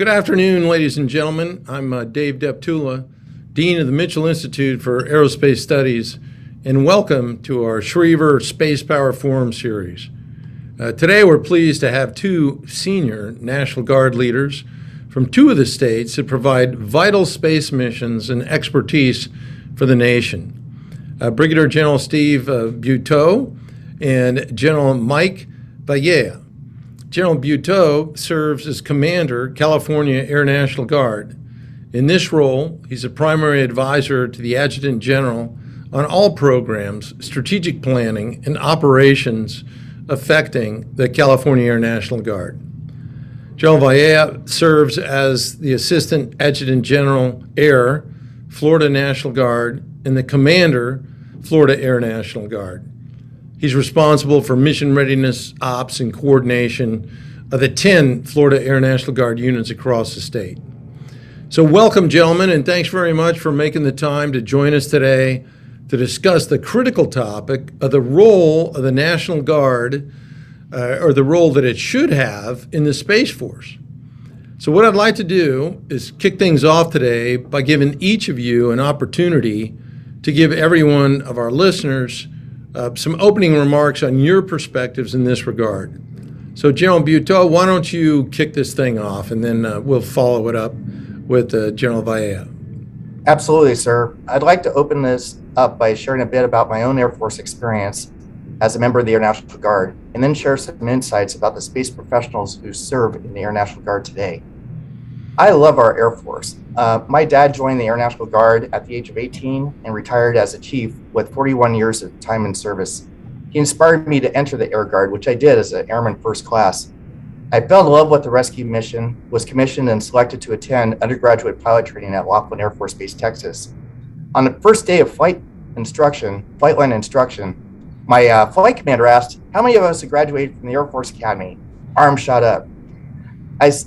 Good afternoon, ladies and gentlemen. I'm Dave Deptula, Dean of the Mitchell Institute for Aerospace Studies, and welcome to our Schriever Space Power Forum Series. Today we're pleased to have two senior National Guard leaders from two of the states that provide vital space missions and expertise for the nation. Brigadier General Steve Butow and General Mike Valle. General Butow serves as Commander, California Air National Guard. In this role, he's a primary advisor to the Adjutant General on all programs, strategic planning, and operations affecting the California Air National Guard. General Valle serves as the Assistant Adjutant General Air, Florida National Guard, and the Commander, Florida Air National Guard. He's responsible for mission readiness, ops, and coordination of the 10 Florida Air National Guard units across the state. So welcome, gentlemen, and thanks very much for making the time to join us today to discuss the critical topic of the role of the National Guard, or the role that it should have in the Space Force. So what I'd like to do is kick things off today by giving each of you an opportunity to give every one of our listeners some opening remarks on your perspectives in this regard. So General Butow, why don't you kick this thing off, and then we'll follow it up with General Valle. Absolutely, sir. I'd like to open this up by sharing a bit about my own Air Force experience as a member of the Air National Guard, and then share some insights about the space professionals who serve in the Air National Guard today. I love our Air Force. My dad joined the Air National Guard at the age of 18 and retired as a chief with 41 years of time in service. He inspired me to enter the Air Guard, which I did as an Airman First Class. I fell in love with the rescue mission, was commissioned and selected to attend undergraduate pilot training at Laughlin Air Force Base, Texas. On the first day of flight line instruction, my flight commander asked, "How many of us have graduated from the Air Force Academy?" Arms shot up.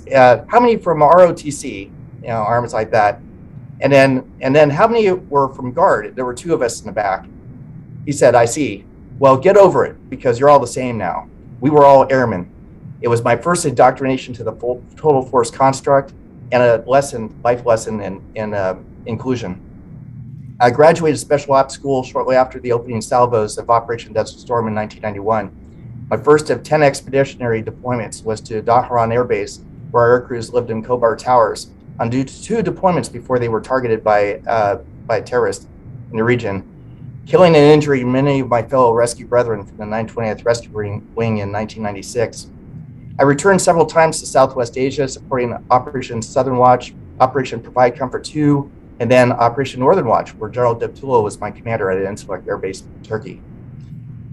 How many from ROTC, you know, arms like that, and then how many were from Guard? There were two of us in the back. He said, "I see. Well, get over it, because you're all the same now." We were all airmen. It was my first indoctrination to the full total force construct and a lesson, life lesson in inclusion. I graduated special ops school shortly after the opening salvos of Operation Desert Storm in 1991. My first of 10 expeditionary deployments was to Dhahran Air Base, where our aircrews lived in Khobar Towers, on two deployments before they were targeted by terrorists in the region, killing and injuring many of my fellow rescue brethren from the 920th Rescue Wing in 1996. I returned several times to Southwest Asia, supporting Operation Southern Watch, Operation Provide Comfort 2, and then Operation Northern Watch, where General Deptula was my commander at Incirlik Air Base, Turkey.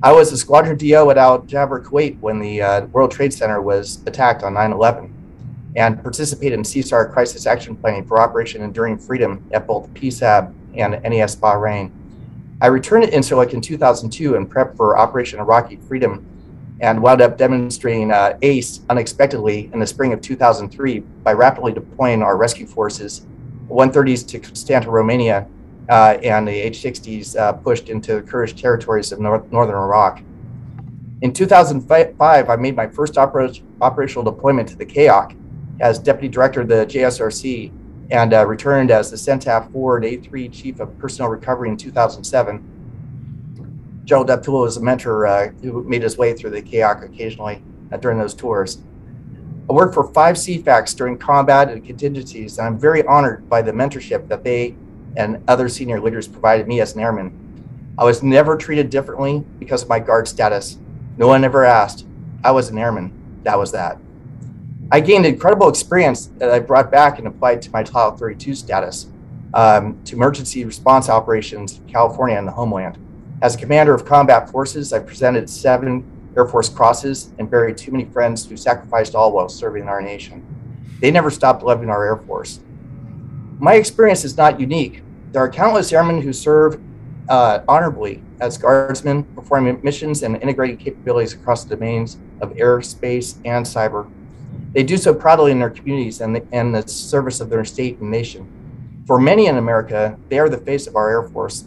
I was a squadron DO at Al Jaber, Kuwait, when the World Trade Center was attacked on 9/11, and participated in CSAR crisis action planning for Operation Enduring Freedom at both PSAB and NES Bahrain. I returned to Incirlik in 2002 and prepped for Operation Iraqi Freedom, and wound up demonstrating ACE unexpectedly in the spring of 2003 by rapidly deploying our rescue forces, 130s to Constanta, Romania, and the H-60s pushed into the Kurdish territories of northern Iraq. In 2005, I made my first operational deployment to the CAOC as Deputy Director of the JSRC, and returned as the CENTAF Forward A3 Chief of Personnel Recovery in 2007. General Deptula was a mentor who made his way through the CAOC occasionally during those tours. I worked for 5 CFACs during combat and contingencies, and I'm very honored by the mentorship that they and other senior leaders provided me as an airman. I was never treated differently because of my Guard status. No one ever asked. I was an airman. That was that. I gained incredible experience that I brought back and applied to my Title 32 status to emergency response operations in California and the homeland. As a commander of combat forces, I presented 7 Air Force crosses and buried too many friends who sacrificed all while serving our nation. They never stopped loving our Air Force. My experience is not unique. There are countless airmen who serve honorably as guardsmen, performing missions and integrating capabilities across the domains of air, space, and cyber. They do so proudly in their communities and the service of their state and nation. For many in America, they are the face of our Air Force.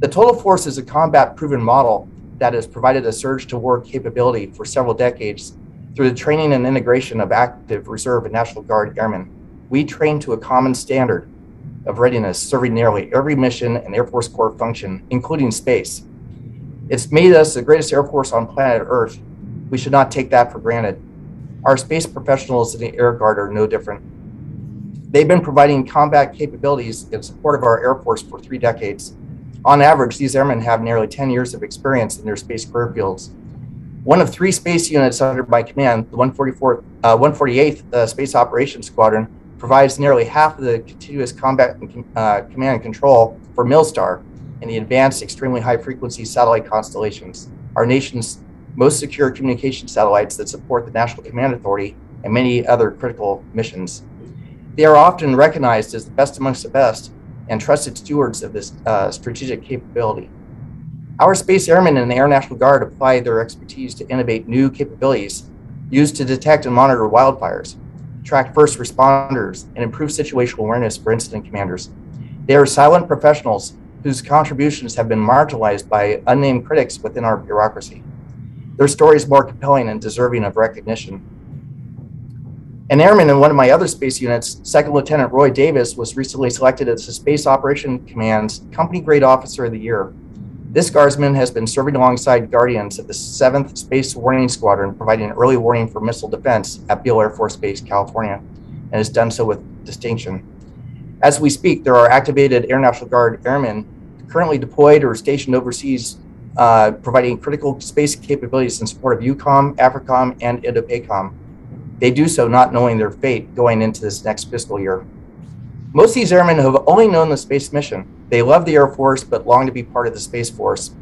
The total force is a combat-proven model that has provided a surge toward capability for several decades Through the training and integration of active reserve and National Guard airmen, we train to a common standard of readiness, serving nearly every mission and Air Force Corps function, including space. It's made us the greatest Air Force on planet Earth. We should not take that for granted. Our space professionals in the Air Guard are no different. They've been providing combat capabilities in support of our Air Force for 3 decades. On average, these airmen have nearly 10 years of experience in their space career fields. One of 3 space units under my command, the 148th Space Operations Squadron, provides nearly half of the continuous combat command and control for MILSTAR and the advanced extremely high-frequency satellite constellations, our nation's most secure communication satellites that support the National Command Authority and many other critical missions. They are often recognized as the best amongst the best and trusted stewards of this strategic capability. Our space airmen and the Air National Guard apply their expertise to innovate new capabilities used to detect and monitor wildfires, track first responders, and improve situational awareness for incident commanders. They are silent professionals whose contributions have been marginalized by unnamed critics within our bureaucracy. Their story is more compelling and deserving of recognition. An airman in one of my other space units, Second Lieutenant Roy Davis, was recently selected as the Space Operation Command's Company Grade Officer of the Year. This guardsman has been serving alongside guardians of the 7th Space Warning Squadron, providing early warning for missile defense at Beale Air Force Base, California, and has done so with distinction. As we speak, there are activated Air National Guard airmen currently deployed or stationed overseas, providing critical space capabilities in support of EUCOM, AFRICOM, and INDOPACOM. They do so not knowing their fate going into this next fiscal year. Most of these airmen have only known the space mission. They love the Air Force, but long to be part of the Space Force.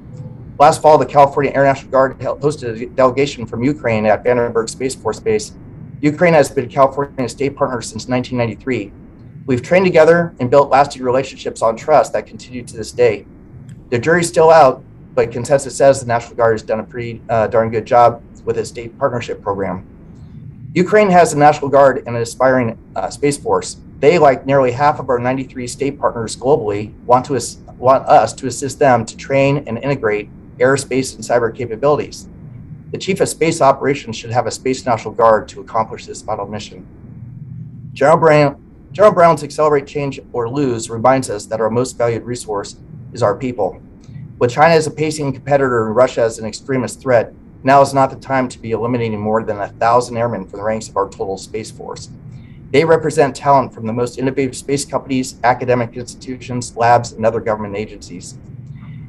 Last fall, the California Air National Guard hosted a delegation from Ukraine at Vandenberg Space Force Base. Ukraine has been California's state partner since 1993. We've trained together and built lasting relationships on trust that continue to this day. The jury's still out, but consensus says the National Guard has done a pretty darn good job with its state partnership program. Ukraine has the National Guard and an aspiring Space Force. They, like nearly half of our 93 state partners globally, want us to assist them to train and integrate airspace and cyber capabilities. The Chief of Space Operations should have a Space National Guard to accomplish this vital mission. General Brown's Accelerate Change or Lose reminds us that our most valued resource is our people. With China as a pacing competitor and Russia as an extremist threat, now is not the time to be eliminating more than 1,000 airmen from the ranks of our total Space Force. They represent talent from the most innovative space companies, academic institutions, labs, and other government agencies.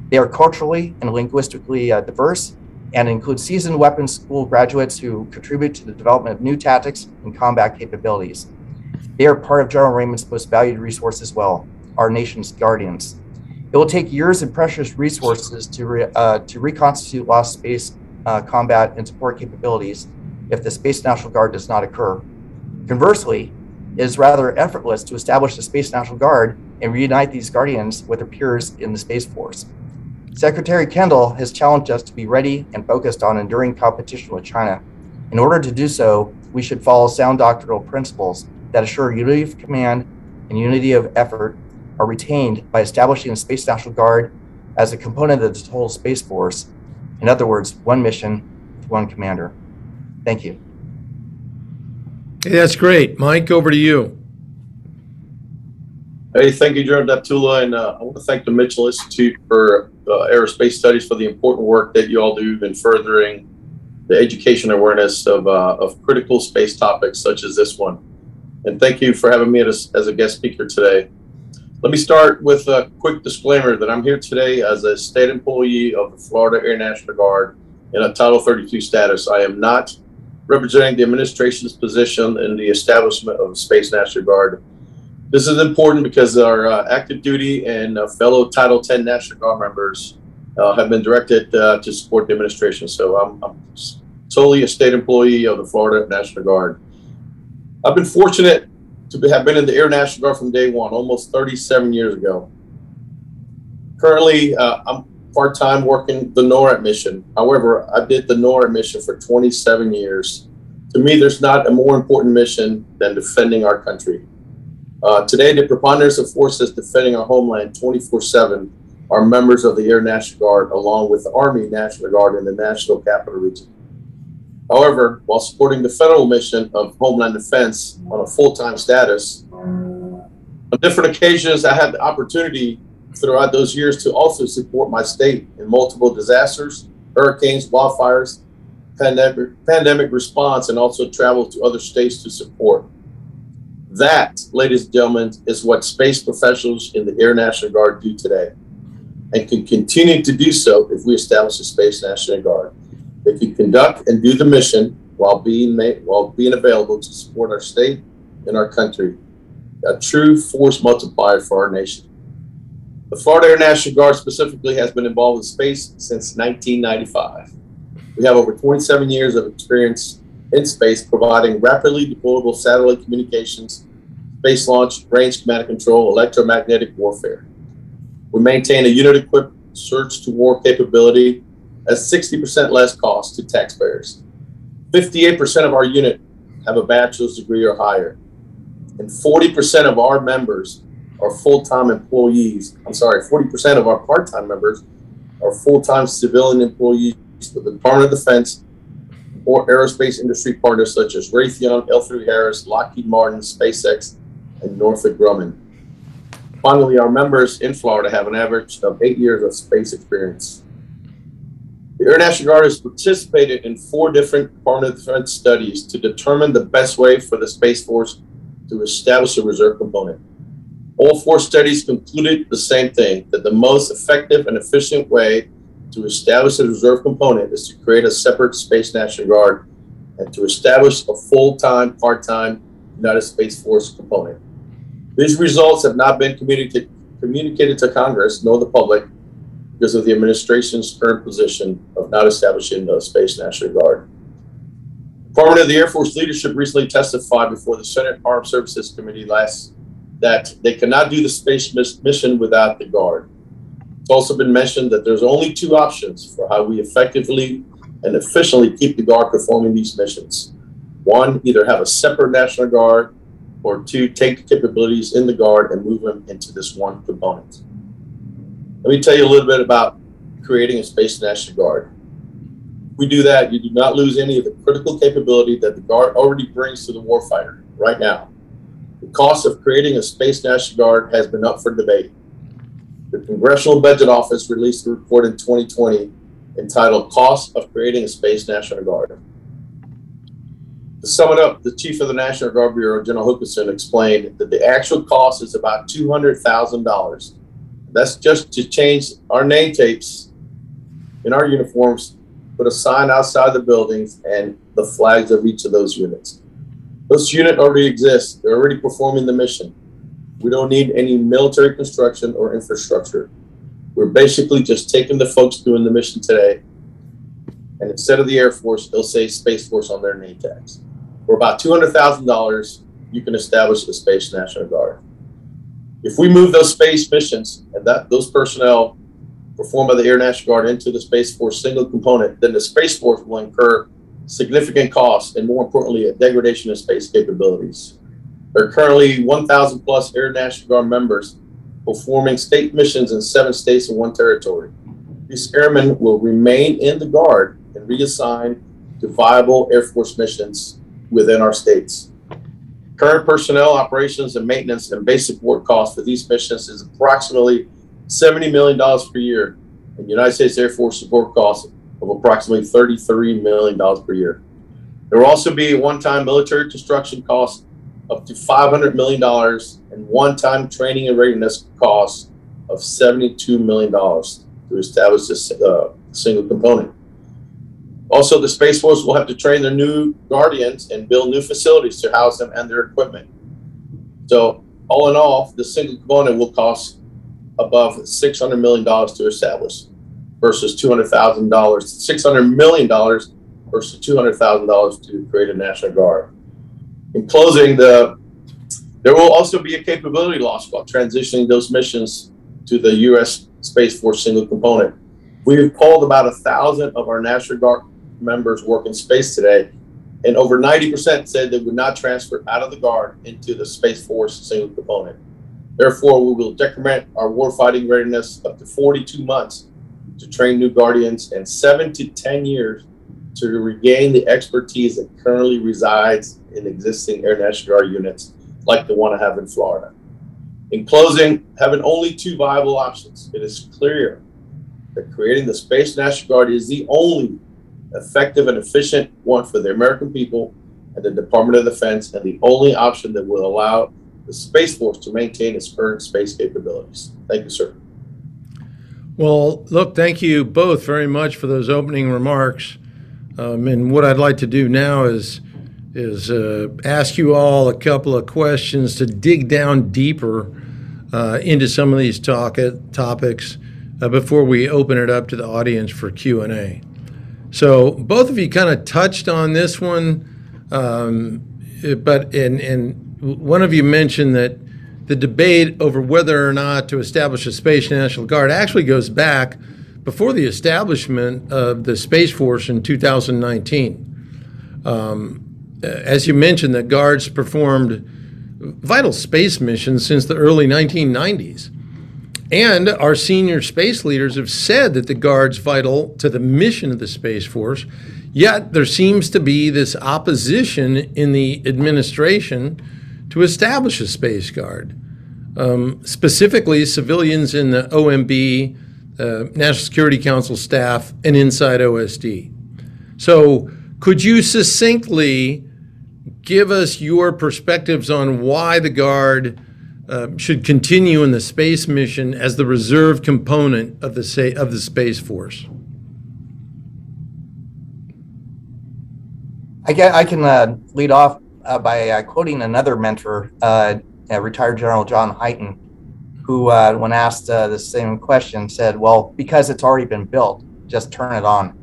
They are culturally and linguistically diverse and include seasoned weapons school graduates who contribute to the development of new tactics and combat capabilities. They are part of General Raymond's most valued resource as well, our nation's guardians. It will take years and precious resources to reconstitute lost space combat and support capabilities if the Space National Guard does not occur. Conversely, it is rather effortless to establish the Space National Guard and reunite these guardians with their peers in the Space Force. Secretary Kendall has challenged us to be ready and focused on enduring competition with China. In order to do so, we should follow sound doctrinal principles that assure unity of command and unity of effort are retained by establishing the Space National Guard as a component of the total Space Force. In other words, one mission, one commander. Thank you. Hey, that's great. Mike, over to you. Hey, thank you, General Deptula, and I want to thank the Mitchell Institute for Aerospace Studies for the important work that you all do in furthering the education awareness of critical space topics such as this one. And thank you for having me as a guest speaker today. Let me start with a quick disclaimer that I'm here today as a state employee of the Florida Air National Guard in a Title 32 status. I am not representing the administration's position in the establishment of the Space National Guard. This is important because our active duty and fellow Title 10 National Guard members have been directed to support the administration. So I'm solely a state employee of the Florida National Guard. I've been fortunate to have been in the Air National Guard from day one, almost 37 years ago. Currently, I'm part-time working the NORAD mission. However, I did the NORAD mission for 27 years. To me, there's not a more important mission than defending our country. Today, the preponderance of forces defending our homeland 24/7 are members of the Air National Guard, along with the Army National Guard in the National Capital Region. However, while supporting the federal mission of Homeland Defense on a full-time status, on different occasions I had the opportunity throughout those years to also support my state in multiple disasters, hurricanes, wildfires, pandemic response, and also travel to other states to support. That, ladies and gentlemen, is what space professionals in the Air National Guard do today, and can continue to do so if we establish a Space National Guard. They can conduct and do the mission while being available to support our state and our country. A true force multiplier for our nation. The Florida Air National Guard specifically has been involved in space since 1995. We have over 27 years of experience in space, providing rapidly deployable satellite communications, space launch, range command and control, electromagnetic warfare. We maintain a unit-equipped search-to-war capability at 60% less cost to taxpayers. 58% of our unit have a bachelor's degree or higher, and 40% of our members are full-time employees. 40% of our part-time members are full-time civilian employees with the Department of Defense or aerospace industry partners such as Raytheon, L3 Harris, Lockheed Martin, SpaceX, and Northrop Grumman. Finally, our members in Florida have an average of 8 years of space experience. The Air National Guard has participated in 4 different Department of Defense studies to determine the best way for the Space Force to establish a reserve component. All 4 studies concluded the same thing, that the most effective and efficient way to establish a reserve component is to create a separate Space National Guard and to establish a full-time, part-time United Space Force component. These results have not been communicated to Congress nor the public because of the administration's current position of not establishing the Space National Guard. Department of the Air Force leadership recently testified before the Senate Armed Services Committee last that they cannot do the space mission without the Guard. It's also been mentioned that there's only 2 options for how we effectively and efficiently keep the Guard performing these missions. 1, either have a separate National Guard, or 2, take the capabilities in the Guard and move them into this one component. Let me tell you a little bit about creating a Space National Guard. If we do that, you do not lose any of the critical capability that the Guard already brings to the warfighter right now. The cost of creating a Space National Guard has been up for debate. The Congressional Budget Office released a report in 2020 entitled Cost of Creating a Space National Guard. To sum it up, the Chief of the National Guard Bureau, General Hookinson, explained that the actual cost is about $200,000. That's just to change our name tapes in our uniforms, put a sign outside the buildings, and the flags of each of those units. Those units already exist. They're already performing the mission. We don't need any military construction or infrastructure. We're basically just taking the folks doing the mission today, and instead of the Air Force, they'll say Space Force on their name tags. For about $200,000, you can establish the Space National Guard. If we move those space missions and those personnel performed by the Air National Guard into the Space Force single component, then the Space Force will incur significant costs and, more importantly, a degradation of space capabilities. There are currently 1,000 plus Air National Guard members performing state missions in 7 states and 1 territory. These airmen will remain in the Guard and reassigned to viable Air Force missions within our states. Current personnel, operations, and maintenance and basic work costs for these missions is approximately $70 million per year, and the United States Air Force support costs of approximately $33 million per year. There will also be one-time military construction costs up to $500 million and one-time training and readiness costs of $72 million. To establish this single component. Also, the Space Force will have to train their new guardians and build new facilities to house them and their equipment. So all in all, the single component will cost above $600 million to establish versus $600 million versus $200,000 to create a National Guard. In closing, there will also be a capability loss while transitioning those missions to the U.S. Space Force single component. We've polled about 1,000 of our National Guard members work in space today, and over 90% said they would not transfer out of the Guard into the Space Force single component. Therefore, we will decrement our warfighting readiness up to 42 months to train new Guardians and 7 to 10 years to regain the expertise that currently resides in existing Air National Guard units like the one I have in Florida. In closing, having only two viable options, it is clear that creating the Space National Guard is the only effective and efficient one for the American people and the Department of Defense, and the only option that will allow the Space Force to maintain its current space capabilities. Thank you, sir. Well, look, thank you both very much for those opening remarks. And what I'd like to do now is ask you all a couple of questions to dig down deeper into some of these topics before we open it up to the audience for Q&A. So both of you kind of touched on this one, but one of you mentioned that the debate over whether or not to establish a Space National Guard actually goes back before the establishment of the Space Force in 2019. As you mentioned, the Guards performed vital space missions since the early 1990s. And our senior space leaders have said that the Guard's vital to the mission of the Space Force, yet there seems to be this opposition in the administration to establish a Space Guard. Specifically, civilians in the OMB, National Security Council staff, and inside OSD. So could you succinctly give us your perspectives on why the Guard should continue in the space mission as the reserve component of the Space Force? I can lead off by quoting another mentor, retired General John Hyten, who, when asked the same question, said, "Well, because it's already been built, just turn it on."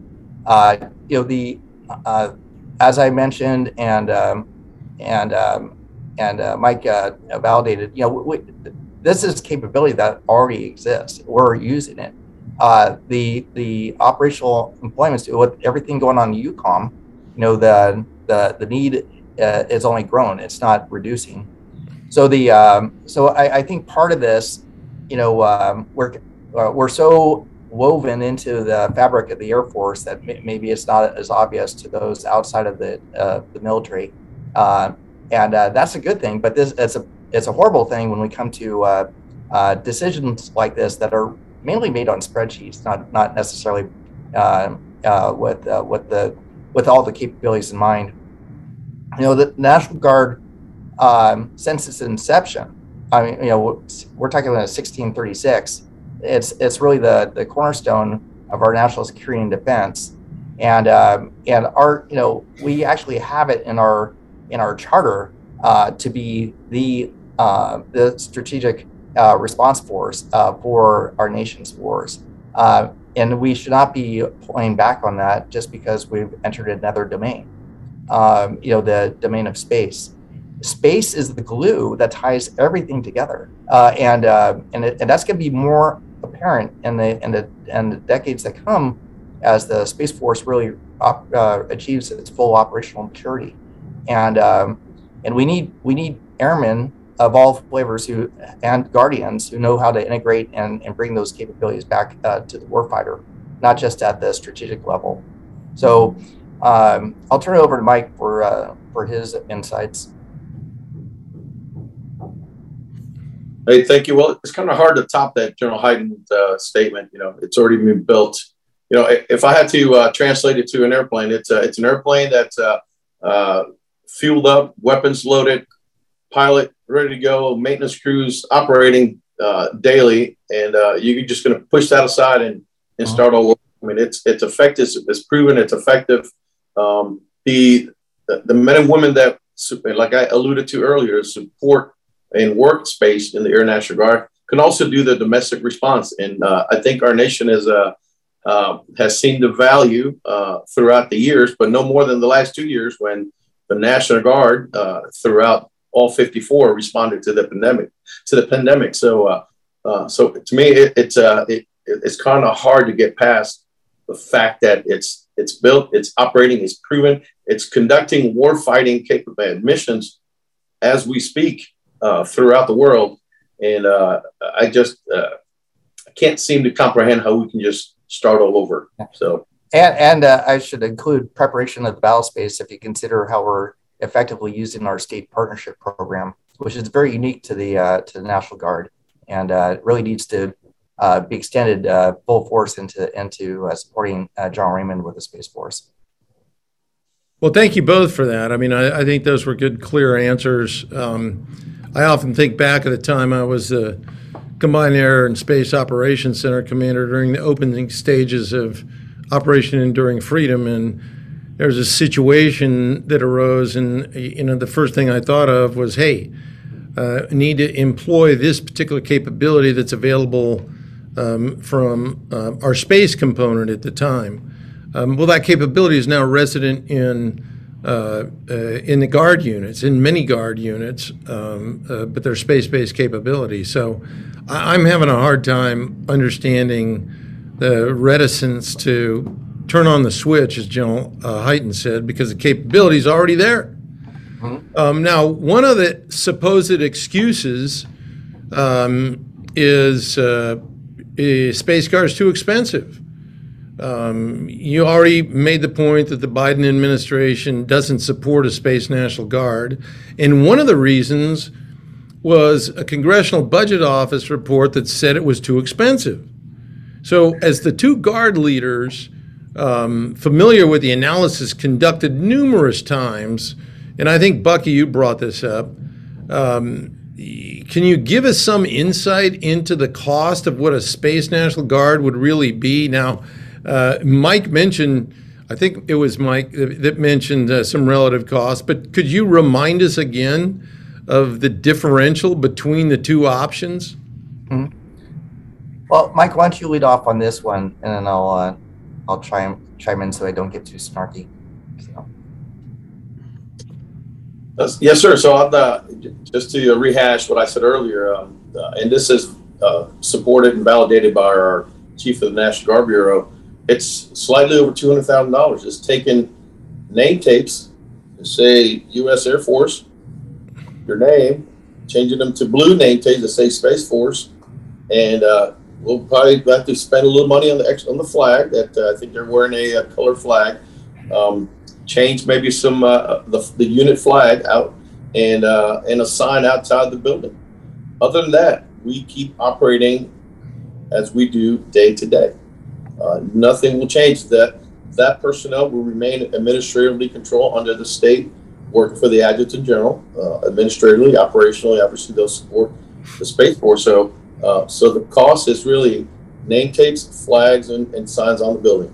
As I mentioned, and Mike validated, this is capability that already exists. We're using it. The operational employments with everything going on in UCOM, the need is only grown. It's not reducing. So I think part of this, we're so woven into the fabric of the Air Force that maybe it's not as obvious to those outside of the military. And that's a good thing, but it's a horrible thing when we come to decisions like this that are mainly made on spreadsheets, not necessarily with all the capabilities in mind. The National Guard, since its inception, we're talking about 1636. It's really the cornerstone of our national security and defense, and our we actually have it in our charter to be the strategic response force for our nation's wars, and we should not be pulling back on that just because we've entered another domain. The domain of space. Space is the glue that ties everything together, and that's going to be more apparent in the decades that come, as the Space Force really achieves its full operational maturity. And we need airmen of all flavors and guardians who know how to integrate and bring those capabilities back to the warfighter, not just at the strategic level. So I'll turn it over to Mike for his insights. Hey, thank you. Well, it's kind of hard to top that General Hyten statement. It's already been built. If I had to translate it to an airplane, it's an airplane that's fueled up, weapons loaded, pilot ready to go, maintenance crews operating daily, and you're just going to push that aside and start all over. I mean, it's effective. It's proven. It's effective. The men and women that, like I alluded to earlier, support and workspace in the Air National Guard can also do the domestic response. And I think our nation has seen the value throughout the years, but no more than the last 2 years when the National Guard throughout all 54 responded to the pandemic. So, so to me, it's kind of hard to get past the fact that it's built, it's operating, it's proven, it's conducting warfighting capable missions as we speak throughout the world. And I just can't seem to comprehend how we can just start all over. So And I should include preparation of the battle space if you consider how we're effectively using our state partnership program, which is very unique to the National Guard, and really needs to be extended full force into supporting John Raymond with the Space Force. Well, thank you both for that. I mean, I think those were good, clear answers. I often think back at the time I was the Combined Air and Space Operations Center commander during the opening stages of Operation Enduring Freedom, and there was a situation that arose, and you know, the first thing I thought of was, hey, need to employ this particular capability that's available from our space component at the time. Well, that capability is now resident in the Guard units, in many Guard units, but they're space-based capabilities. So I'm having a hard time understanding the reticence to turn on the switch, as General Hyten said, because the capability is already there. Mm-hmm. Now, one of the supposed excuses is Space Guard is too expensive. You already made the point that the Biden administration doesn't support a Space National Guard. And one of the reasons was a Congressional Budget Office report that said it was too expensive. So as the two Guard leaders familiar with the analysis conducted numerous times, and I think, Bucky, you brought this up, can you give us some insight into the cost of what a Space National Guard would really be? Now, Mike mentioned, I think it was Mike that mentioned some relative costs, but could you remind us again of the differential between the two options? Mm-hmm. Well, Mike, why don't you lead off on this one, and then I'll chime in so I don't get too snarky. So. Yes, sir. So just to rehash what I said earlier, and this is supported and validated by our Chief of the National Guard Bureau, it's slightly over $200,000. It's taking name tapes that say U.S. Air Force, your name, changing them to blue name tapes that say Space Force, and we'll probably have to spend a little money on the flag. That I think they're wearing a color flag. Change maybe some the unit flag out, and a sign outside the building. Other than that, we keep operating as we do day to day. Nothing will change. That personnel will remain administratively controlled under the state, working for the Adjutant General, administratively, operationally. Obviously, they'll support the Space Force. So the cost is really name tapes, flags, and signs on the building.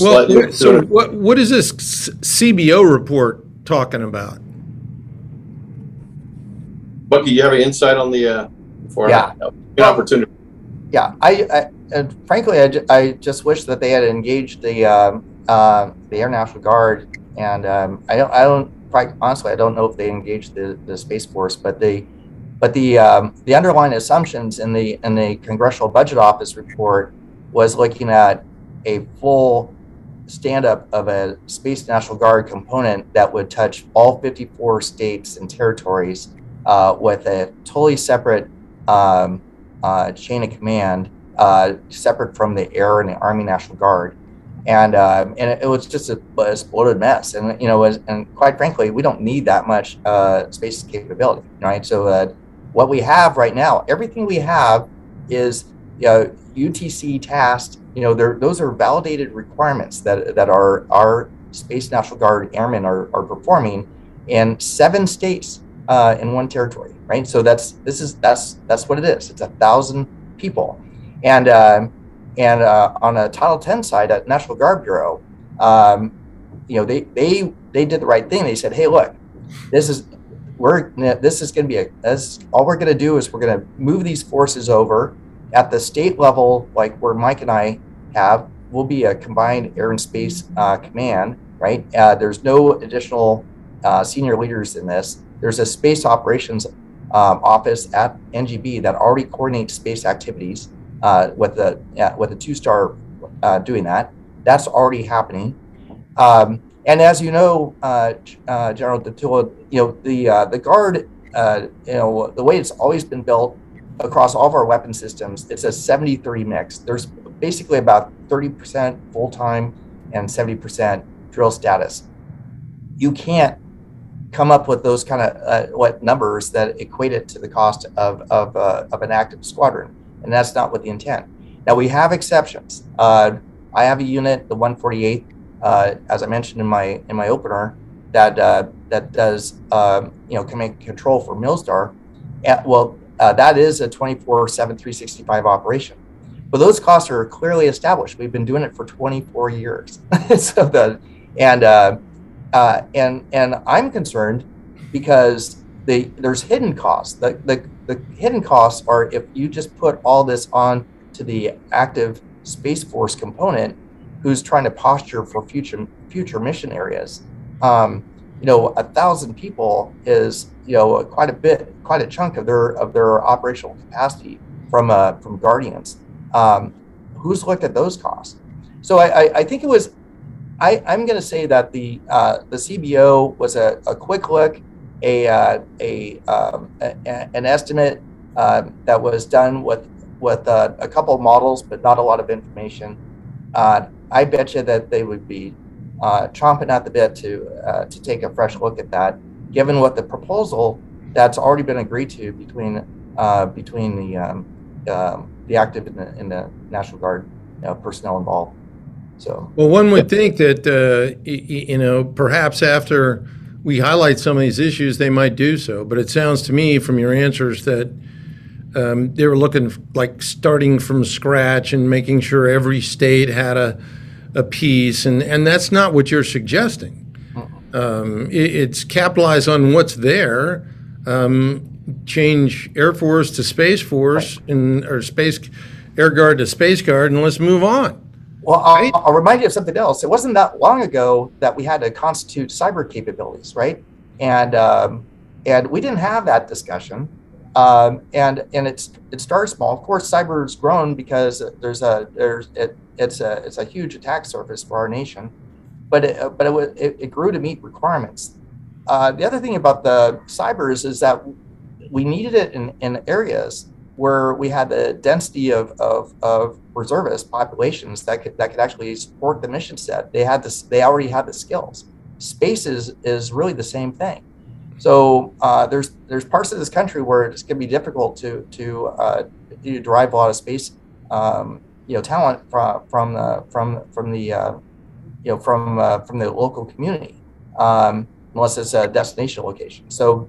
Well, so what is this CBO report talking about? Bucky, you have an insight on the opportunity? Yeah, I just wish that they had engaged the Air National Guard, and I don't know if they engaged the Space Force, but they. But the underlying assumptions in the Congressional Budget Office report was looking at a full stand-up of a Space National Guard component that would touch all 54 states and territories with a totally separate chain of command, separate from the Air and the Army National Guard, and it was just a bloated mess. And and quite frankly, we don't need that much space capability, right? So. What we have right now, everything we have is UTC tasks. Those are validated requirements that our Space National Guard airmen are performing in 7 states in 1 territory, right? So that's what it is. It's 1,000 people, and on a Title 10 side at National Guard Bureau, they did the right thing. They said, hey, look, all we're going to do is we're going to move these forces over at the state level, like where Mike and I will be a combined air and space command, right? There's no additional senior leaders in this. There's a space operations office at NGB that already coordinates space activities with a 2-star doing that. That's already happening. And as you know, General Deptula, the Guard, the way it's always been built across all of our weapon systems, it's a 70-30 mix. There's basically about 30% full-time and 70% drill status. You can't come up with those kind of what numbers that equate it to the cost of an active squadron, and that's not what the intent. Now we have exceptions. I have a unit, the 148th, as I mentioned in my opener, that does command and control for MILSTAR. That is a 24/7, 365 operation. But those costs are clearly established. We've been doing it for 24 years. And I'm concerned because there's hidden costs. The hidden costs are if you just put all this on to the active Space Force component, who's trying to posture for future mission areas. 1,000 people is quite a chunk of their operational capacity from Guardians. Who's looked at those costs? So I think it was. I'm going to say that the CBO was a quick look, an estimate that was done with a couple of models, but not a lot of information. I bet you that they would be chomping at the bit to take a fresh look at that, given what the proposal that's already been agreed to between the active and the National Guard personnel involved. So, well, one would think that, perhaps after we highlight some of these issues, they might do so. But it sounds to me from your answers that they were looking like starting from scratch and making sure every state had a piece. And that's not what you're suggesting. It's capitalize on what's there, change Air Force to Space Force, right, Air Guard to Space Guard, and let's move on. Well, I'll remind you of something else. It wasn't that long ago that we had to constitute cyber capabilities, right? And we didn't have that discussion. And it starts small. Of course, cyber's grown because it's a huge attack surface for our nation. But it grew to meet requirements. The other thing about the cyber is that we needed it in areas where we had the density of reservist populations that could actually support the mission set. They already had the skills. Space is really the same thing. So there's parts of this country where it's going to be difficult to derive a lot of space talent from the local community unless it's a destination location. So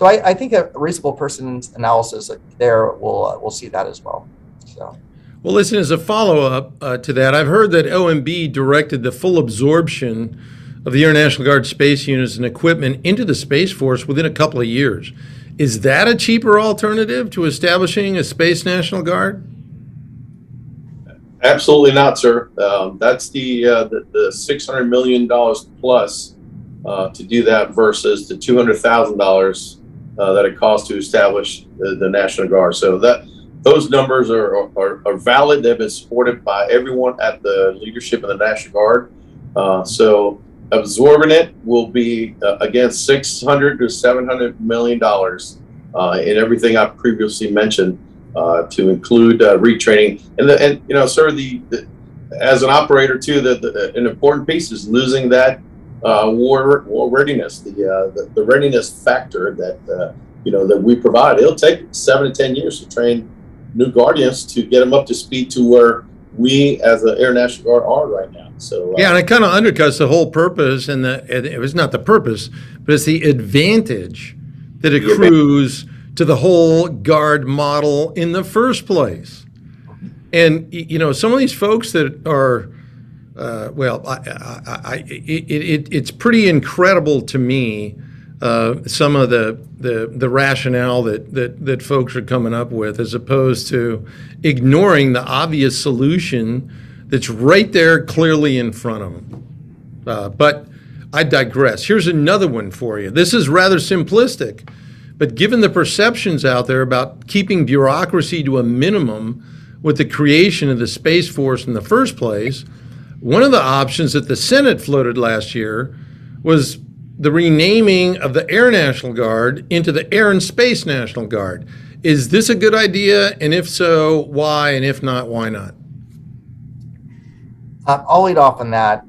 I think a reasonable person's analysis there will see that as well. So, well, listen, as a follow-up to that, I've heard that OMB directed the full absorption of the Air National Guard space units and equipment into the Space Force within a couple of years. Is that a cheaper alternative to establishing a Space National Guard? Absolutely not, sir. That's the $600 million plus. To do that versus the $200,000 that it costs to establish the National Guard. So that those numbers are valid. They've been supported by everyone at the leadership of the National Guard. So absorbing it will be again $600 to $700 million in everything I previously mentioned, to include retraining and as an operator too, an important piece is losing that. War readiness, the readiness factor that we provide. It'll take 7 to 10 years to train new Guardians to get them up to speed to where we as the Air National Guard are right now. So and it kind of undercuts the whole purpose, and it was not the purpose, but it's the advantage that accrues to the whole Guard model in the first place. And some of these folks that are. It's pretty incredible to me, some of the rationale that folks are coming up with, as opposed to ignoring the obvious solution that's right there clearly in front of them. But I digress. Here's another one for you. This is rather simplistic, but given the perceptions out there about keeping bureaucracy to a minimum with the creation of the Space Force in the first place, one of the options that the Senate floated last year was the renaming of the Air National Guard into the Air and Space National Guard. Is this a good idea? And if so, why? And if not, why not? I'll lead off on that.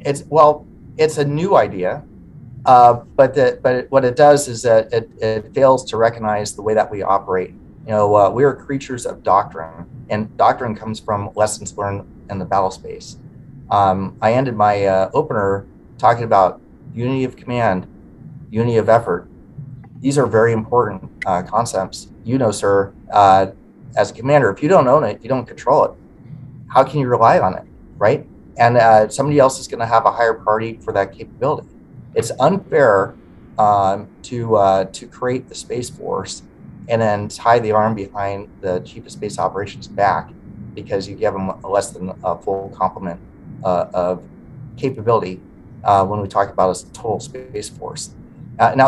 It's a new idea, but what it does is that it fails to recognize the way that we operate. You know, we are creatures of doctrine, and doctrine comes from lessons learned in the battle space. I ended my opener talking about unity of command, unity of effort. These are very important concepts. You know, sir, as a commander, if you don't own it, you don't control it. How can you rely on it, right? And somebody else is going to have a higher priority for that capability. It's unfair to create the Space Force and then tie the arm behind the Chief of Space Operations back because you give them less than a full complement of capability when we talk about a total Space Force. I'm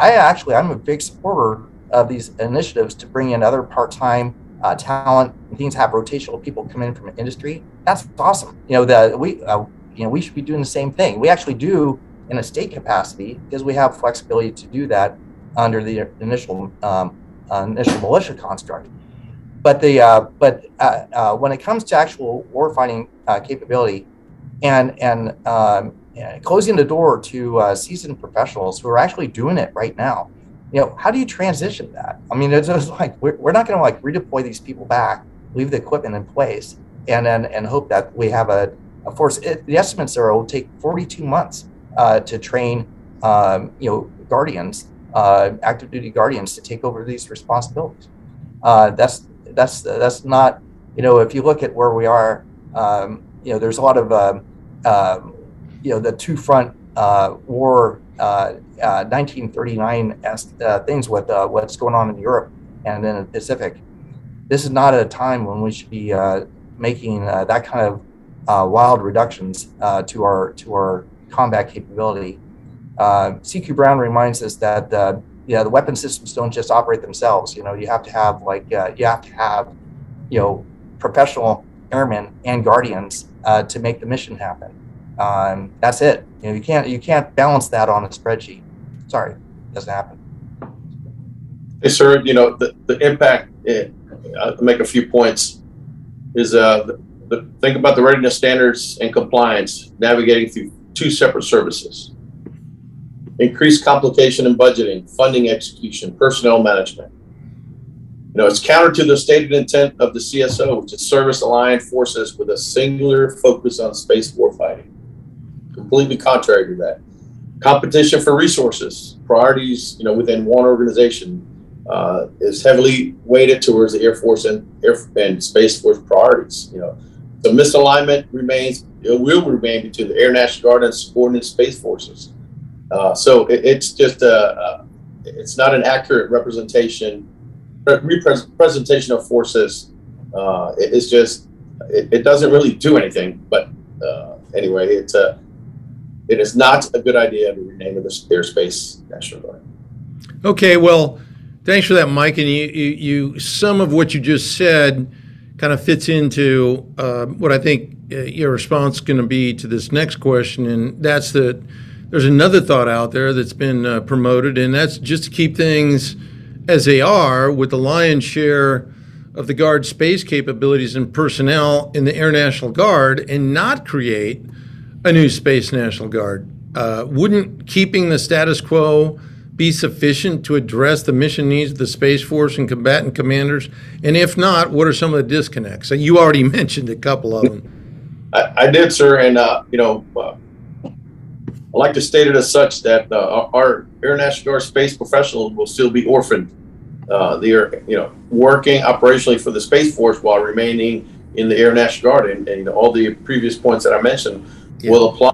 a big supporter of these initiatives to bring in other part-time talent and things, have rotational people come in from industry. That's awesome. You know, we should be doing the same thing. We actually do in a state capacity because we have flexibility to do that under the initial militia construct. But when it comes to actual warfighting capability and closing the door to seasoned professionals who are actually doing it right now, you know, how do you transition that? I mean, it's just like we're not going to like redeploy these people back, leave the equipment in place, and hope that we have a force. The estimates are it will take 42 months to train, guardians, active duty guardians, to take over these responsibilities. That's not, you know, if you look at where we are, there's a lot of the two front war. 1939 things with what's going on in Europe and in the Pacific. This is not a time when we should be making that kind of wild reductions to our combat capability. CQ Brown reminds us that the weapon systems don't just operate themselves. You know, you have to have professional airmen and guardians to make the mission happen. That's it. You know, you can't balance that on a spreadsheet. Sorry, it doesn't happen. Hey, sir, you know, the impact, I'll make a few points, is think about the readiness standards and compliance, navigating through two separate services. Increased complication in budgeting, funding execution, personnel management. You know, it's counter to the stated intent of the CSO, which is service aligned forces with a singular focus on space warfighting. Completely contrary to that. Competition for resources, priorities, you know, within one organization is heavily weighted towards the Air Force and Space Force priorities. You know, the misalignment will remain between the Air National Guard and subordinate space forces. It's not an accurate representation of forces. It doesn't really do anything. But anyway, it is not a good idea to rename the Airspace National Guard. Okay, well, thanks for that, Mike. And you some of what you just said kind of fits into what I think your response is going to be to this next question, and that's that there's another thought out there that's been promoted, and that's just to keep things as they are, with the lion's share of the Guard's space capabilities and personnel in the Air National Guard, and not create a new Space National Guard. Wouldn't keeping the status quo be sufficient to address the mission needs of the Space Force and combatant commanders? And if not, what are some of the disconnects? And you already mentioned a couple of them. I did, sir, and I'd like to state it as such that our Air National Guard space professionals will still be orphaned. They are, you know, working operationally for the Space Force while remaining in the Air National Guard, and all the previous points that I mentioned will apply.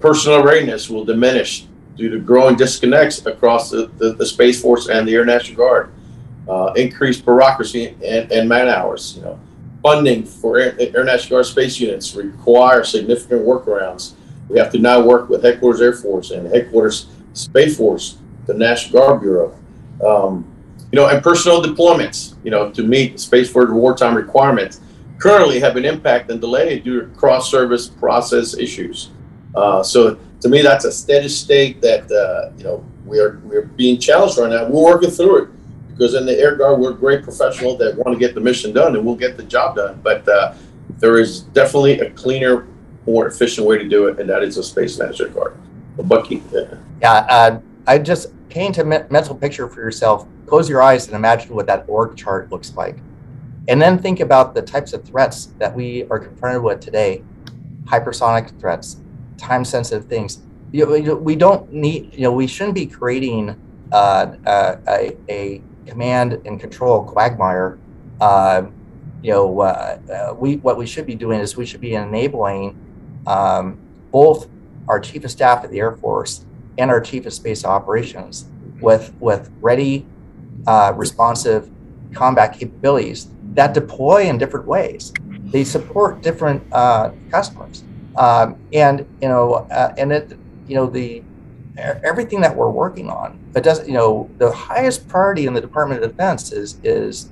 Personal readiness will diminish due to growing disconnects across the Space Force and the Air National Guard. Increased bureaucracy and man hours. You know, funding for Air National Guard space units require significant workarounds. We have to now work with Headquarters Air Force and Headquarters Space Force, the National Guard Bureau, and personnel deployments, you know, to meet Space Force wartime requirements currently have an impact and delay due to cross-service process issues. So to me, that's a steady state that, we're being challenged right now. We're working through it because in the Air Guard, we're great professionals that want to get the mission done, and we'll get the job done. But there is definitely a cleaner, more efficient way to do it, and that is a Space National Guard. Well, Bucky. I just paint a mental picture for yourself. Close your eyes and imagine what that org chart looks like. And then think about the types of threats that we are confronted with today. Hypersonic threats, time-sensitive things. We don't need, we shouldn't be creating a command and control quagmire. What we should be doing is we should be enabling both our Chief of Staff at the Air Force and our Chief of Space Operations with ready, responsive combat capabilities that deploy in different ways. They support different customers, everything that we're working on. But the highest priority in the Department of Defense is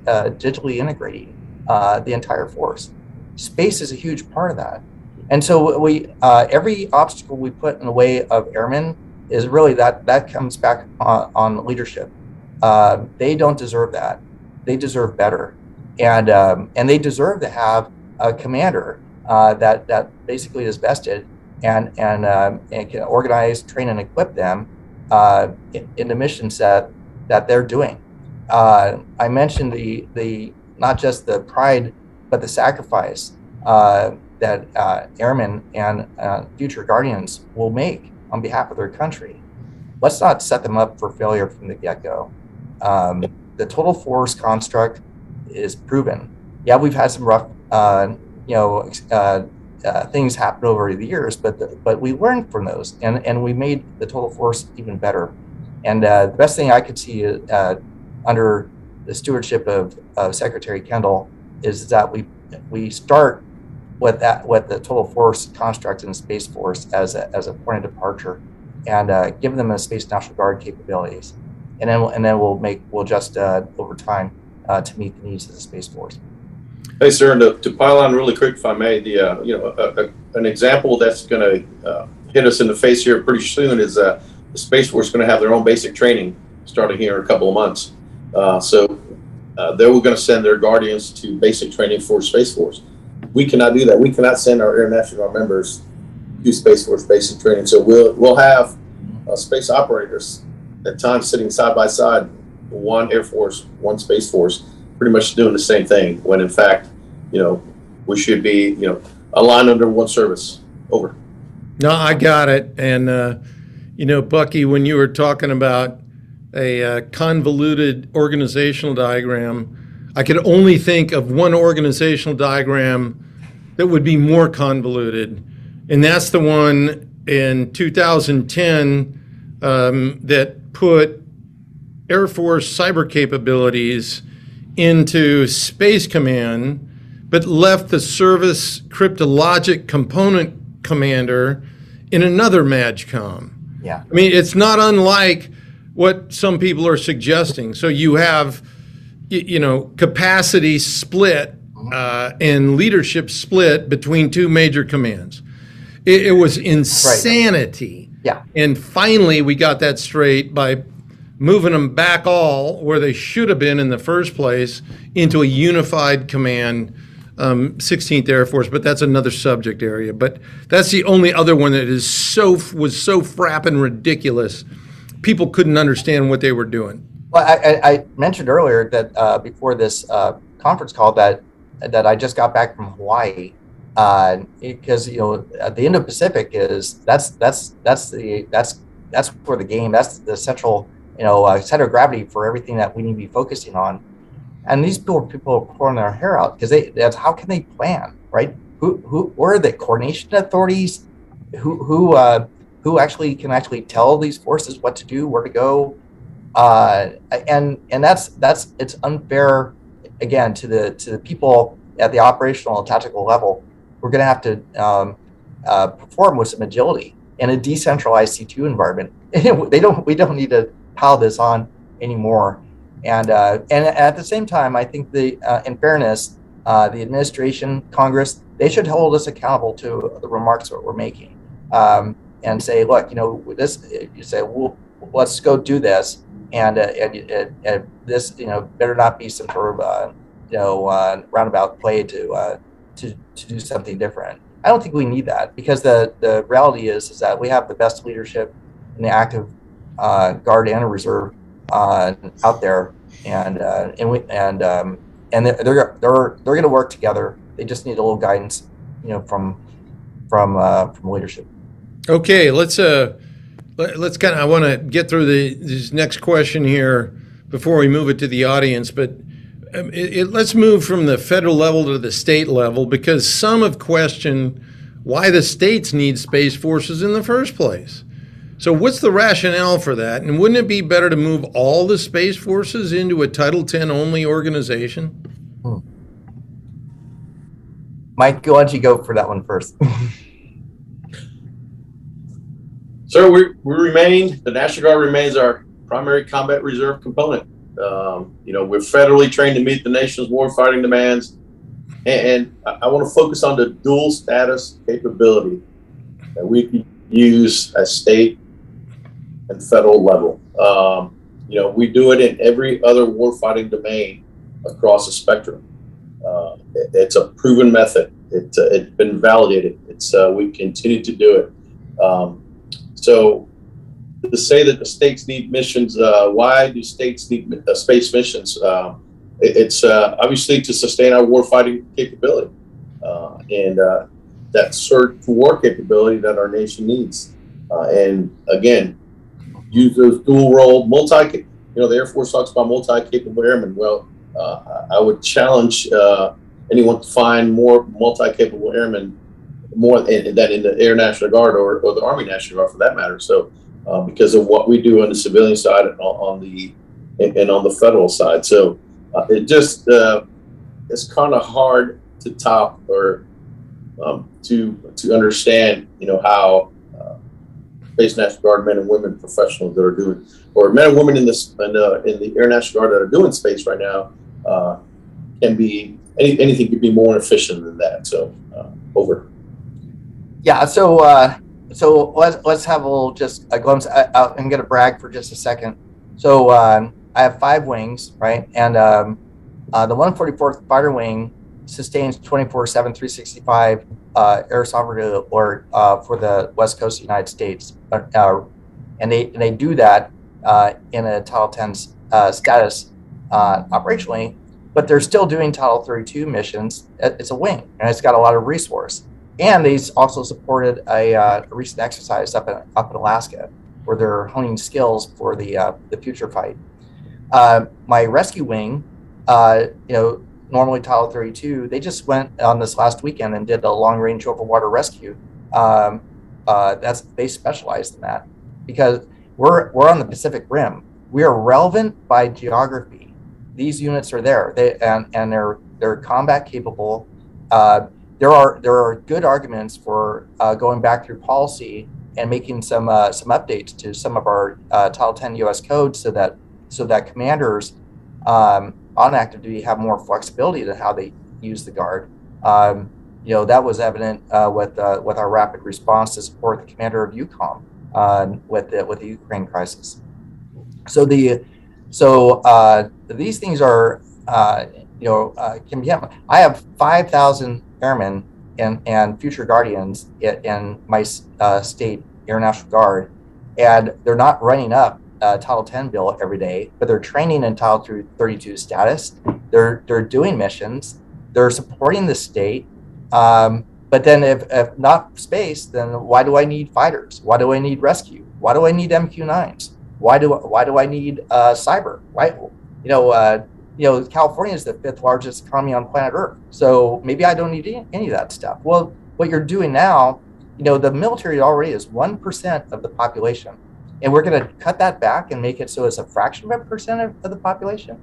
digitally integrating the entire force. Space is a huge part of that, and so we every obstacle we put in the way of airmen is really that comes back on leadership. They don't deserve that; they deserve better, and they deserve to have a commander that basically is vested and can organize, train, and equip them in the mission set that they're doing. I mentioned the not just the pride, but the sacrifice that airmen and future guardians will make on behalf of their country. Let's not set them up for failure from the get-go. The total force construct is proven. Yeah, we've had some rough, things happen over the years, but we learned from those, and we made the total force even better. And the best thing I could see under the stewardship of Secretary Kendall is that we start with that, with the total force construct in Space Force as a point of departure, and give them the Space National Guard capabilities, and then we'll just over time to meet the needs of the Space Force. Hey, sir, and to pile on really quick, if I may, an example that's going to hit us in the face here pretty soon is the Space Force is going to have their own basic training starting here in a couple of months. So they were going to send their guardians to basic training for Space Force. We cannot do that. We cannot send our Air National Guard members to Space Force basic training. So we'll have space operators at times sitting side by side, one Air Force, one Space Force, pretty much doing the same thing when in fact, we should be, aligned under one service. Over. No, I got it. And, Bucky, when you were talking about a convoluted organizational diagram, I could only think of one organizational diagram that would be more convoluted. And that's the one in 2010 that put Air Force cyber capabilities into Space Command, but left the service cryptologic component commander in another MAGCOM. Yeah. I mean, it's not unlike what some people are suggesting. So you have, capacity split and leadership split between two major commands. It was insanity. Right. Yeah. And finally, we got that straight by moving them back all where they should have been in the first place into a unified command, 16th Air Force, but that's another subject area. But that's the only other one that was so frappin' ridiculous. People couldn't understand what they were doing. Well, I mentioned earlier that before this conference call that I just got back from Hawaii, because the Indo-Pacific is for the game. That's the central. Center of gravity for everything that we need to be focusing on, and these people are pulling their hair out because that's how can they plan, right? Who are the coordination authorities? Who actually can tell these forces what to do, where to go, and that's it's unfair again to the people at the operational and tactical level. We're going to have to perform with some agility in a decentralized C2 environment. We don't need to pile this on anymore, and at the same time, I think in fairness, the administration, Congress, they should hold us accountable to the remarks that we're making, and say, look, this. You say, well, let's go do this, and this, better not be some sort of roundabout play to to do something different. I don't think we need that, because the reality is that we have the best leadership in the active guard and reserve out there, and they're going to work together. They just need a little guidance, from leadership. Okay, let's kind of. I want to get through this next question here before we move it to the audience, but. Let's move from the federal level to the state level, because some have questioned why the states need space forces in the first place. So what's the rationale for that? And wouldn't it be better to move all the space forces into a Title 10 only organization? Mike, why don't you go for that one first? So we remain, the National Guard remains our primary combat reserve component. We're federally trained to meet the nation's warfighting demands, and I want to focus on the dual status capability that we can use at state and federal level. We do it in every other warfighting domain across the spectrum. It's a proven method. It's been validated. We continue to do it. To say that the states need missions, why do states need space missions? It's obviously to sustain our warfighting capability and that surge to war capability that our nation needs. And again, use those dual role, the Air Force talks about multi-capable airmen. Well, I would challenge anyone to find more multi-capable airmen than in the Air National Guard or the Army National Guard for that matter. So. Because of what we do on the civilian side and on the federal side, so it's kind of hard to top or to understand, how Space National Guard men and women professionals that are doing, or men and women in the Air National Guard that are doing space right now, can be anything could be more efficient than that. So over. Yeah. So. So let's have a little just a glimpse. I'm going to brag for just a second. So I have 5 wings, right? And the 144th Fighter Wing sustains 24/7, 365 air sovereignty alert for the West Coast of the United States, and they do that in a Title 10 status operationally, but they're still doing Title 32 missions. It's a wing, and it's got a lot of resource. And they also supported a recent exercise up in Alaska, where they're honing skills for the future fight. My rescue wing, normally Title 32, they just went on this last weekend and did a long range over water rescue. They specialized in that because we're on the Pacific Rim. We are relevant by geography. These units are there. They're combat capable. There are good arguments for going back through policy and making some updates to some of our Title 10 U.S. codes so that commanders on active duty have more flexibility to how they use the Guard. That was evident with our rapid response to support the commander of UCOM with the Ukraine crisis. So these things are can be. I have 5,000. Airmen and future guardians in my state Air National Guard, and they're not running up a Title 10 bill every day, but they're training in Title 32 status. They're doing missions. They're supporting the state. But then if not space, then why do I need fighters? Why do I need rescue? Why do I need MQ-9s? Why do I need cyber? Why California is the 5th largest economy on planet Earth, so maybe I don't need any of that stuff. Well, what you're doing now, the military already is 1% of the population, and we're going to cut that back and make it so it's a fraction of a percent of the population.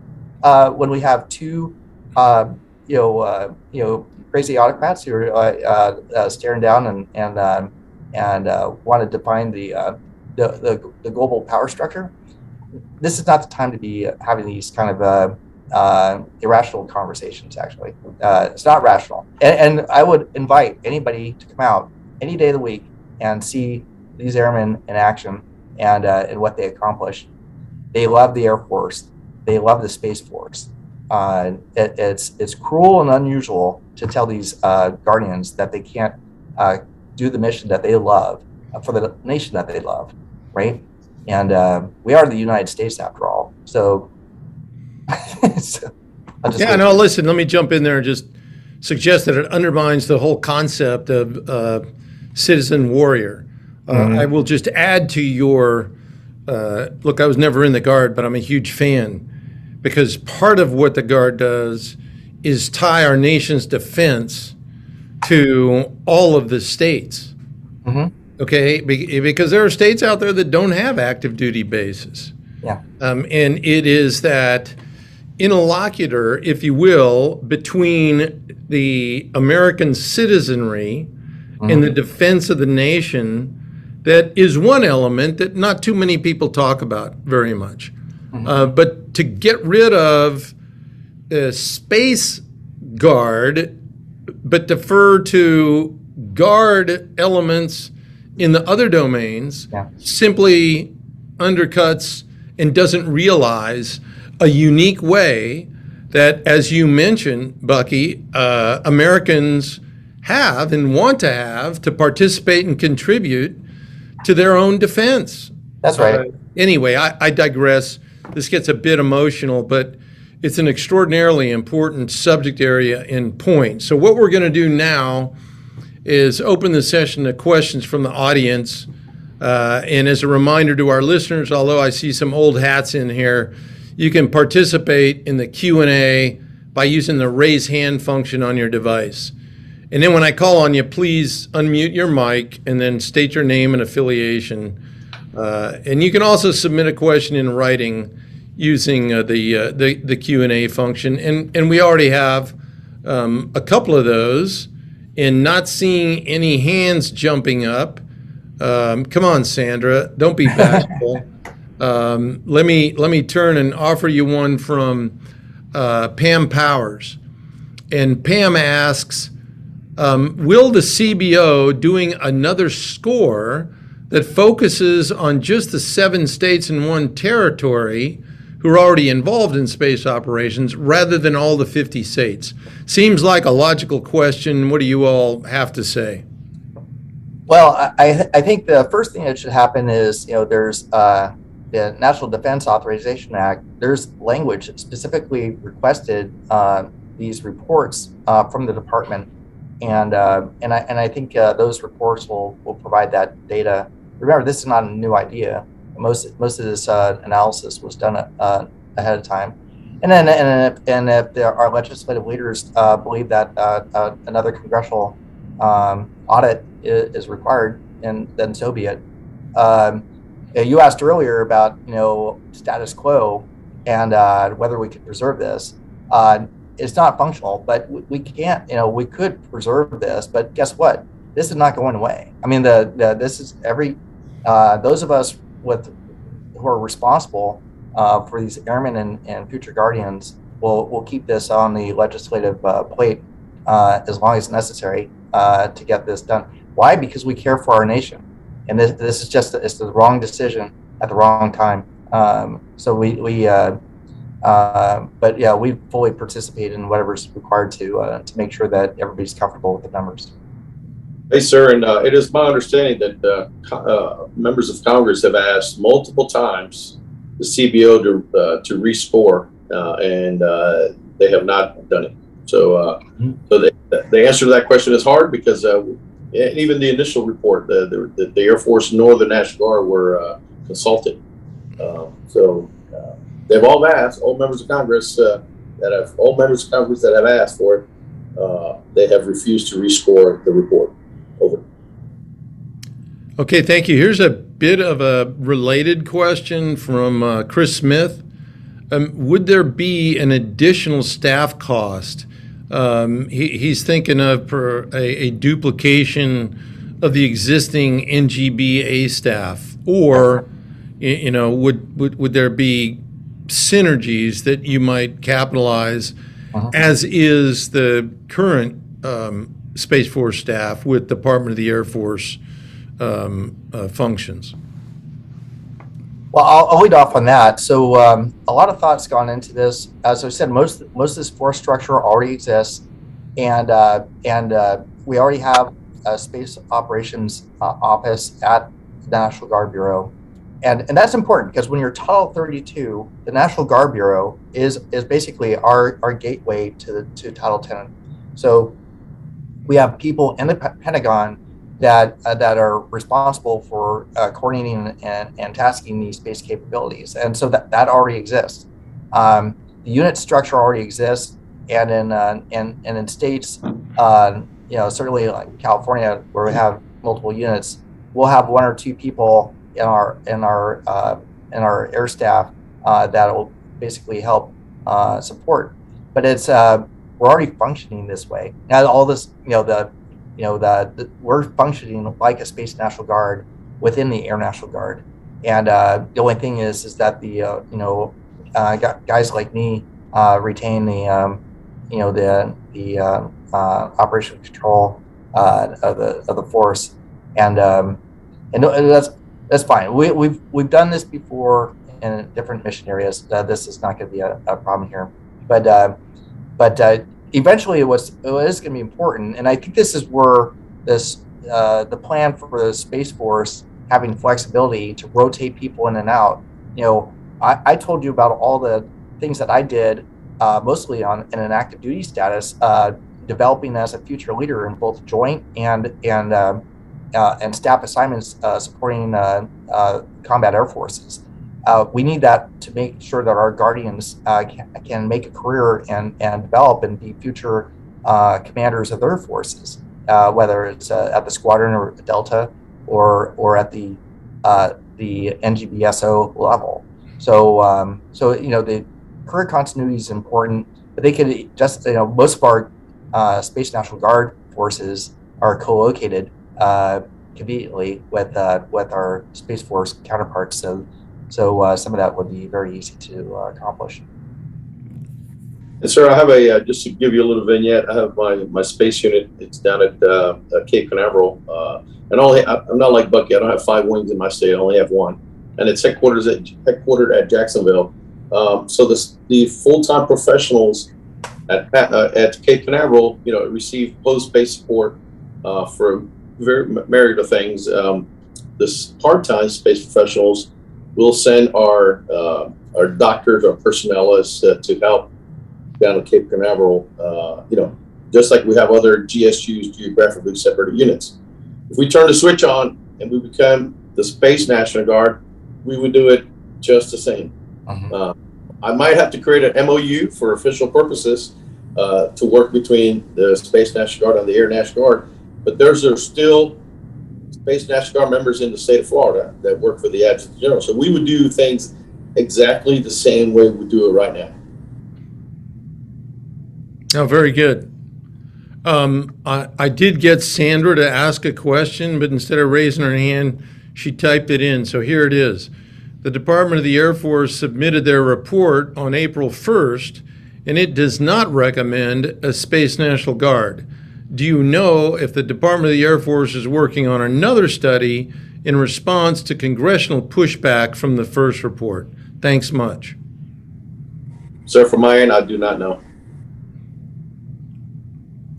When we have two, crazy autocrats who are staring down and want to define the global power structure, this is not the time to be having these kind of irrational conversations. Actually, it's not rational, and I would invite anybody to come out any day of the week and see these airmen in action and what they accomplish. They love the Air Force. They love the Space Force. It's cruel and unusual to tell these guardians that they can't do the mission that they love for the nation that they love, right? And we are the United States after all. So, listen, let me jump in there and just suggest that it undermines the whole concept of citizen warrior. I will just add to your, look, I was never in the Guard, but I'm a huge fan, because part of what the Guard does is tie our nation's defense to all of the states, okay? Because there are states out there that don't have active duty bases. Yeah. And it is that interlocutor, if you will, between the American citizenry and the defense of the nation that is one element that not too many people talk about very much. But to get rid of the Space Guard, but defer to Guard elements in the other domains, simply undercuts and doesn't realize a unique way that, as you mentioned, Bucky, Americans have and want to have to participate and contribute to their own defense. That's right. Anyway, I digress. This gets a bit emotional, but it's an extraordinarily important subject area and point. So what we're going to do now is open the session to questions from the audience. And as a reminder to our listeners, although I see some old hats in here, you can participate in the Q&A by using the raise hand function on your device. And then when I call on you, please unmute your mic and then state your name and affiliation. And you can also submit a question in writing using the Q&A function. And we already have a couple of those, and not seeing any hands jumping up. Come on, Sandra, don't be bashful. Let me turn and offer you one from Pam Powers. And Pam asks, will the CBO doing another score that focuses on just the 7 states and 1 territory who are already involved in space operations rather than all the 50 states? Seems like a logical question. What do you all have to say? Well, I think the first thing that should happen is, there's the National Defense Authorization Act. There's language specifically requested these reports from the department, and I think those reports will provide that data. Remember, this is not a new idea. Most of this analysis was done ahead of time, and if there are legislative leaders believe that another congressional audit is required, and then so be it. You asked earlier about status quo and whether we could preserve this. It's not functional, but we can't. We could preserve this, but guess what? This is not going away. I mean, this is every those of us who are responsible for these airmen and future guardians will keep this on the legislative plate as long as necessary to get this done. Why? Because we care for our nation, and this is it's the wrong decision at the wrong time. So we fully participate in whatever's required to make sure that everybody's comfortable with the numbers. Hey, sir, and it is my understanding that members of Congress have asked multiple times the CBO to rescore, and they have not done it. So, so the answer to that question is hard, because even the initial report, the Air Force nor the National Guard were consulted. They've all asked, all members of Congress that have asked for it, they have refused to rescore the report. Over. Okay, thank you. Here's a bit of a related question from Chris Smith. Would there be an additional staff cost? He's thinking of a duplication of the existing NGBA staff, or would there be synergies that you might capitalize, as is the current Space Force staff with Department of the Air Force functions? Well, I'll lead off on that. So a lot of thought's gone into this. As I said, most of this force structure already exists, and we already have a Space Operations Office at the National Guard Bureau, and that's important because when you're Title 32, the National Guard Bureau is basically our gateway to Title 10. So we have people in the Pentagon that are responsible for coordinating and tasking these space capabilities. And so that already exists. The unit structure already exists. And in states, certainly like California, where we have multiple units, we'll have one or two people in our air staff that will basically help support. But it's we're already functioning this way. Now all this, we're functioning like a Space National Guard within the Air National Guard, and the only thing is that the guys like me retain the operational control of the force, and that's fine. We've done this before in different mission areas. This is not going to be a problem here, but eventually, it is going to be important, and I think this is where the plan for the Space Force having flexibility to rotate people in and out. I told you about all the things that I did, mostly in an active duty status, developing as a future leader in both joint and staff assignments, supporting combat air forces. We need that to make sure that our guardians can make a career and develop and be future commanders of their forces, whether it's at the squadron or the Delta or at the NGBSO level. So the career continuity is important, but they can just most of our Space National Guard forces are co-located conveniently with our Space Force counterparts. So some of that would be very easy to accomplish. And sir, I have just to give you a little vignette, I have my space unit. It's down at Cape Canaveral. And I'm not like Bucky. I don't have five wings in my state. I only have one. And it's headquartered at Jacksonville. So the full-time professionals at Cape Canaveral, receive post-space support for a very myriad of things. This part-time space professionals, we'll send our doctors, our personnelists to help down at Cape Canaveral, just like we have other GSUs, geographically separate units. If we turn the switch on and we become the Space National Guard, we would do it just the same. Mm-hmm. I might have to create an MOU for official purposes to work between the Space National Guard and the Air National Guard, but those are still Space National Guard members in the state of Florida that work for the Adjutant General. So we would do things exactly the same way we do it right now. Oh, very good. I did get Sandra to ask a question, but instead of raising her hand, she typed it in. So here it is. The Department of the Air Force submitted their report on April 1st, and it does not recommend a Space National Guard. Do you know if the Department of the Air Force is working on another study in response to congressional pushback from the first report? Thanks much. Sir, from my end, I do not know.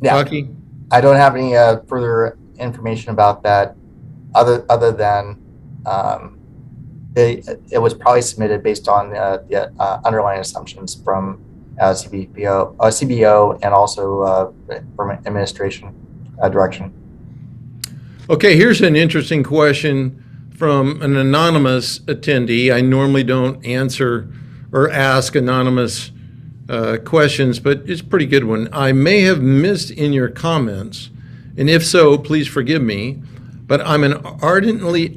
Yeah, Bucky? I don't have any further information about that other than it was probably submitted based on the underlying assumptions from CBO, and also from administration direction. Okay, here's an interesting question from an anonymous attendee. I normally don't answer or ask anonymous questions, but it's a pretty good one. I may have missed in your comments, and if so, please forgive me, but I'm ardently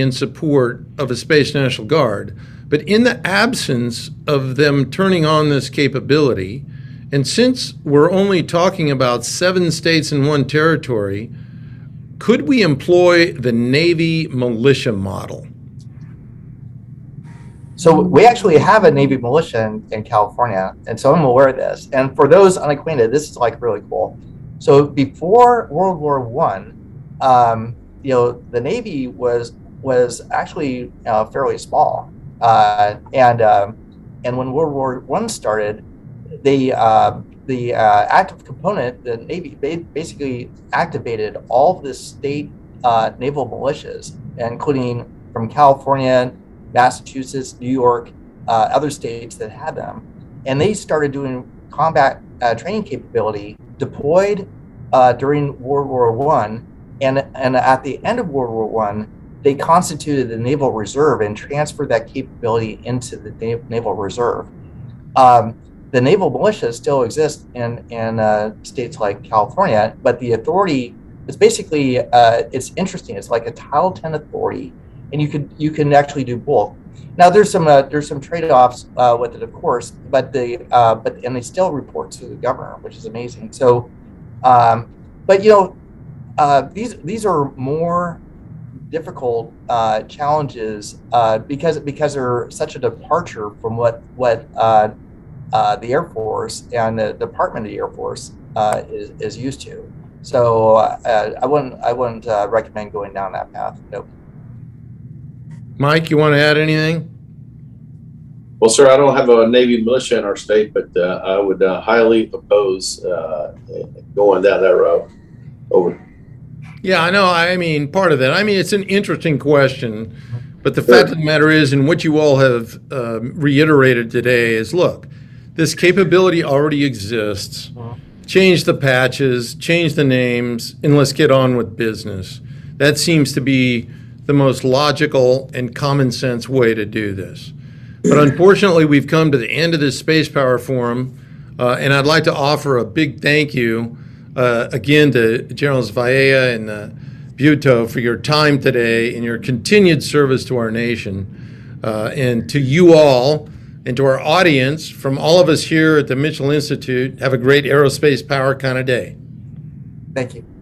in support of a Space National Guard. But in the absence of them turning on this capability, and since we're only talking about 7 states and 1 territory, could we employ the Navy militia model? So we actually have a Navy militia in California, and so I'm aware of this. And for those unacquainted, this is like really cool. So before World War I, the Navy was was actually fairly small. And when World War I started, the active component, the Navy, basically activated all of the state naval militias, including from California, Massachusetts, New York, other states that had them. And they started doing combat training capability deployed during World War I. And at the end of World War I, they constituted the Naval Reserve and transferred that capability into the Naval Reserve. The naval militia still exists in states like California, but the authority is basically, it's interesting. It's like a Title 10 authority, and you can actually do both. Now there's some trade-offs with it, of course, but they still report to the governor, which is amazing. So, but you know, these are more difficult challenges because they're such a departure from what the Air Force and the Department of the Air Force is used to. So I wouldn't recommend going down that path. Nope. Mike, you want to add anything? Well, sir, I don't have a Navy militia in our state, but I would highly oppose going down that road. Over. Yeah, I know. I mean, part of that. I mean, it's an interesting question, but the fact of the matter is, and what you all have reiterated today is, look, this capability already exists. Change the patches, change the names, and let's get on with business. That seems to be the most logical and common sense way to do this. But unfortunately, we've come to the end of this Space Power Forum, and I'd like to offer a big thank you again to Generals Valle and Butow for your time today and your continued service to our nation, and to you all and to our audience. From all of us here at the Mitchell Institute, have a great aerospace power kind of day. Thank you.